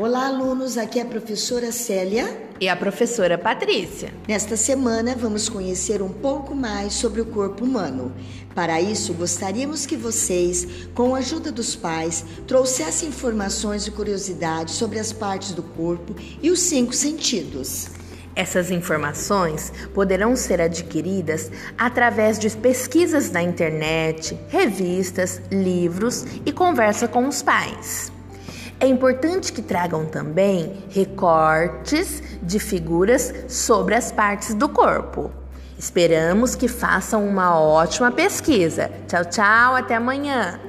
Olá, alunos! Aqui é a professora Célia e a professora Patrícia. Nesta semana, vamos conhecer um pouco mais sobre o corpo humano. Para isso, gostaríamos que vocês, com a ajuda dos pais, trouxessem informações e curiosidades sobre as partes do corpo e os 5 sentidos. Essas informações poderão ser adquiridas através de pesquisas na internet, revistas, livros e conversa com os pais. É importante que tragam também recortes de figuras sobre as partes do corpo. Esperamos que façam uma ótima pesquisa. Tchau, tchau, até amanhã!